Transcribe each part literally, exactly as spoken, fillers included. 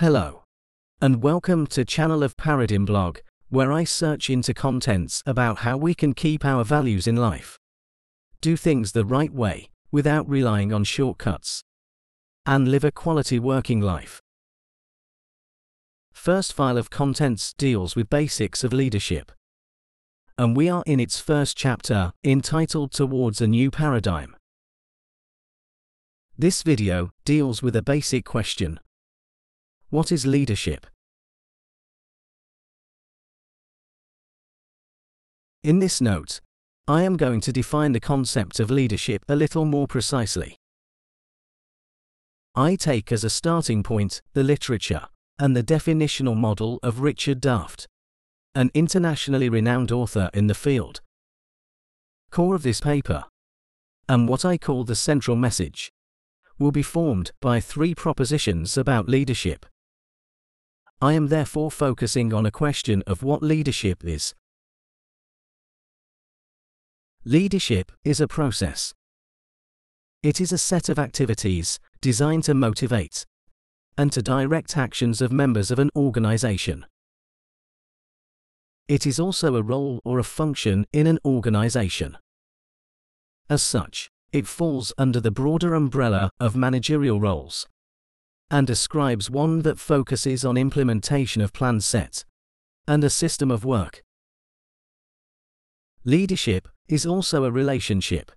Hello, and welcome to Channel of Paradigm Blog, where I search into contents about how we can keep our values in life, do things the right way without relying on shortcuts, and live a quality working life. First file of contents deals with basics of leadership, and we are in its first chapter, entitled Towards a New Paradigm. This video deals with a basic question. What is leadership? In this note, I am going to define the concept of leadership a little more precisely. I take as a starting point the literature and the definitional model of Richard Daft, an internationally renowned author in the field. Core of this paper, and what I call the central message, will be formed by three propositions about leadership. I am therefore focusing on a question of what leadership is. Leadership is a process. It is a set of activities designed to motivate and to direct actions of members of an organization. It is also a role or a function in an organization. As such, it falls under the broader umbrella of managerial roles, and describes one that focuses on implementation of plans set and a system of work. Leadership is also a relationship.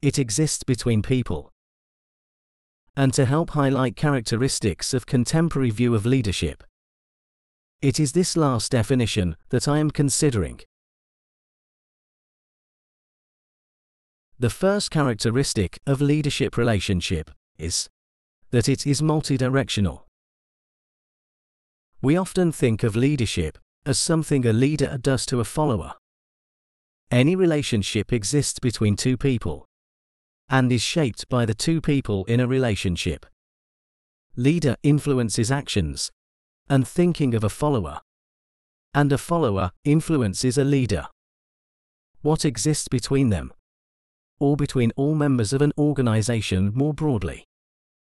It exists between people. And to help highlight characteristics of contemporary view of leadership, it is this last definition that I am considering. The first characteristic of leadership relationship is that it is multidirectional. We often think of leadership as something a leader does to a follower. Any relationship exists between two people and is shaped by the two people in a relationship. Leader influences actions and thinking of a follower, and a follower influences a leader. What exists between them, or between all members of an organization more broadly,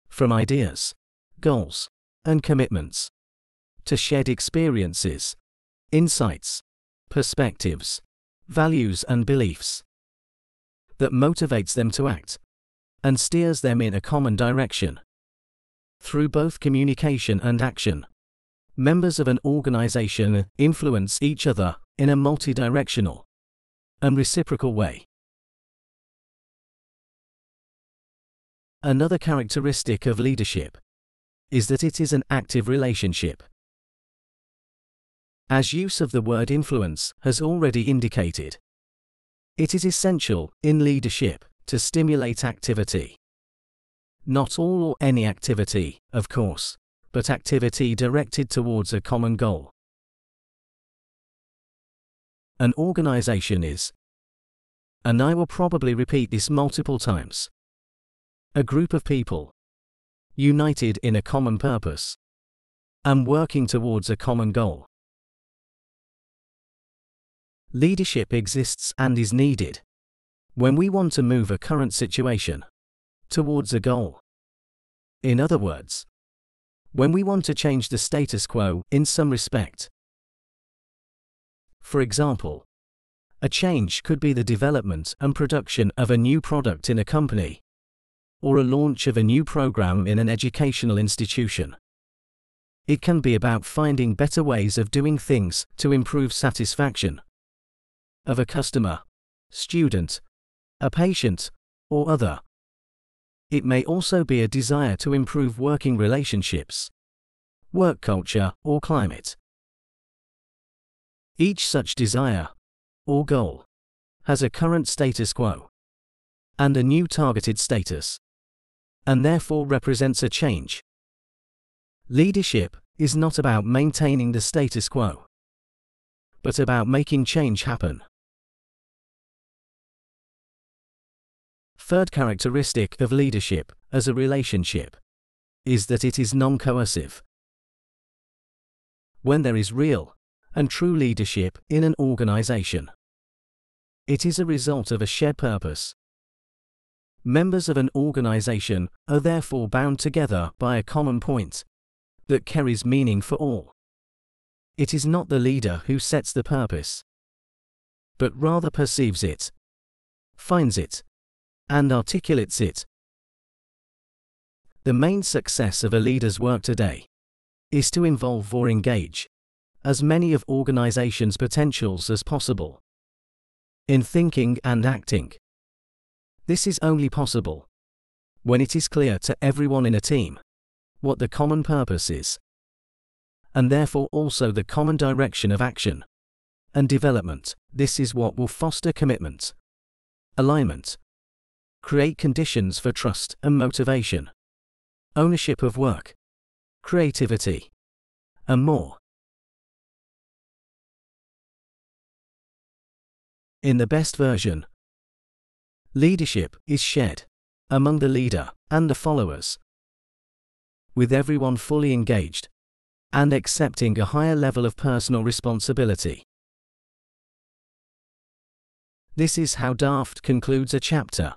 from ideas, goals, and commitments, to shared experiences, insights, perspectives, values and beliefs, that motivates them to act and steers them in a common direction. Through both communication and action, members of an organization influence each other in a multidirectional and reciprocal way. Another characteristic of leadership is that it is an active relationship. As use of the word influence has already indicated, it is essential in leadership to stimulate activity. Not all or any activity, of course, but activity directed towards a common goal. An organization is, and I will probably repeat this multiple times, a group of people united in a common purpose and working towards a common goal. Leadership exists and is needed when we want to move a current situation towards a goal. In other words, when we want to change the status quo in some respect. For example, a change could be the development and production of a new product in a company, or a launch of a new program in an educational institution. It can be about finding better ways of doing things to improve satisfaction of a customer, student, a patient, or other. It may also be a desire to improve working relationships, work culture, or climate. Each such desire, or goal, has a current status quo and a new targeted status, and therefore represents a change. Leadership is not about maintaining the status quo, but about making change happen. Third characteristic of leadership as a relationship is that it is non-coercive. When there is real and true leadership in an organization, it is a result of a shared purpose. Members of an organization are therefore bound together by a common point that carries meaning for all. It is not the leader who sets the purpose, but rather perceives it, finds it, and articulates it. The main success of a leader's work today is to involve or engage as many of organizations' potentials as possible in thinking and acting. This is only possible when it is clear to everyone in a team what the common purpose is, and therefore also the common direction of action and development. This is what will foster commitment, alignment, create conditions for trust and motivation, ownership of work, creativity, and more. In the best version, leadership is shared among the leader and the followers, with everyone fully engaged and accepting a higher level of personal responsibility. This is how Daft concludes a chapter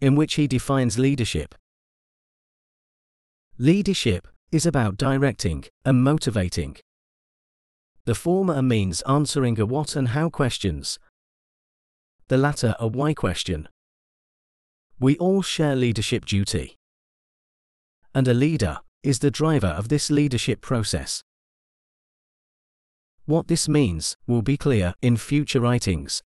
in which he defines leadership. Leadership is about directing and motivating. The former means answering a what and how questions, the latter a why question. We all share leadership duty, and a leader is the driver of this leadership process. What this means will be clear in future writings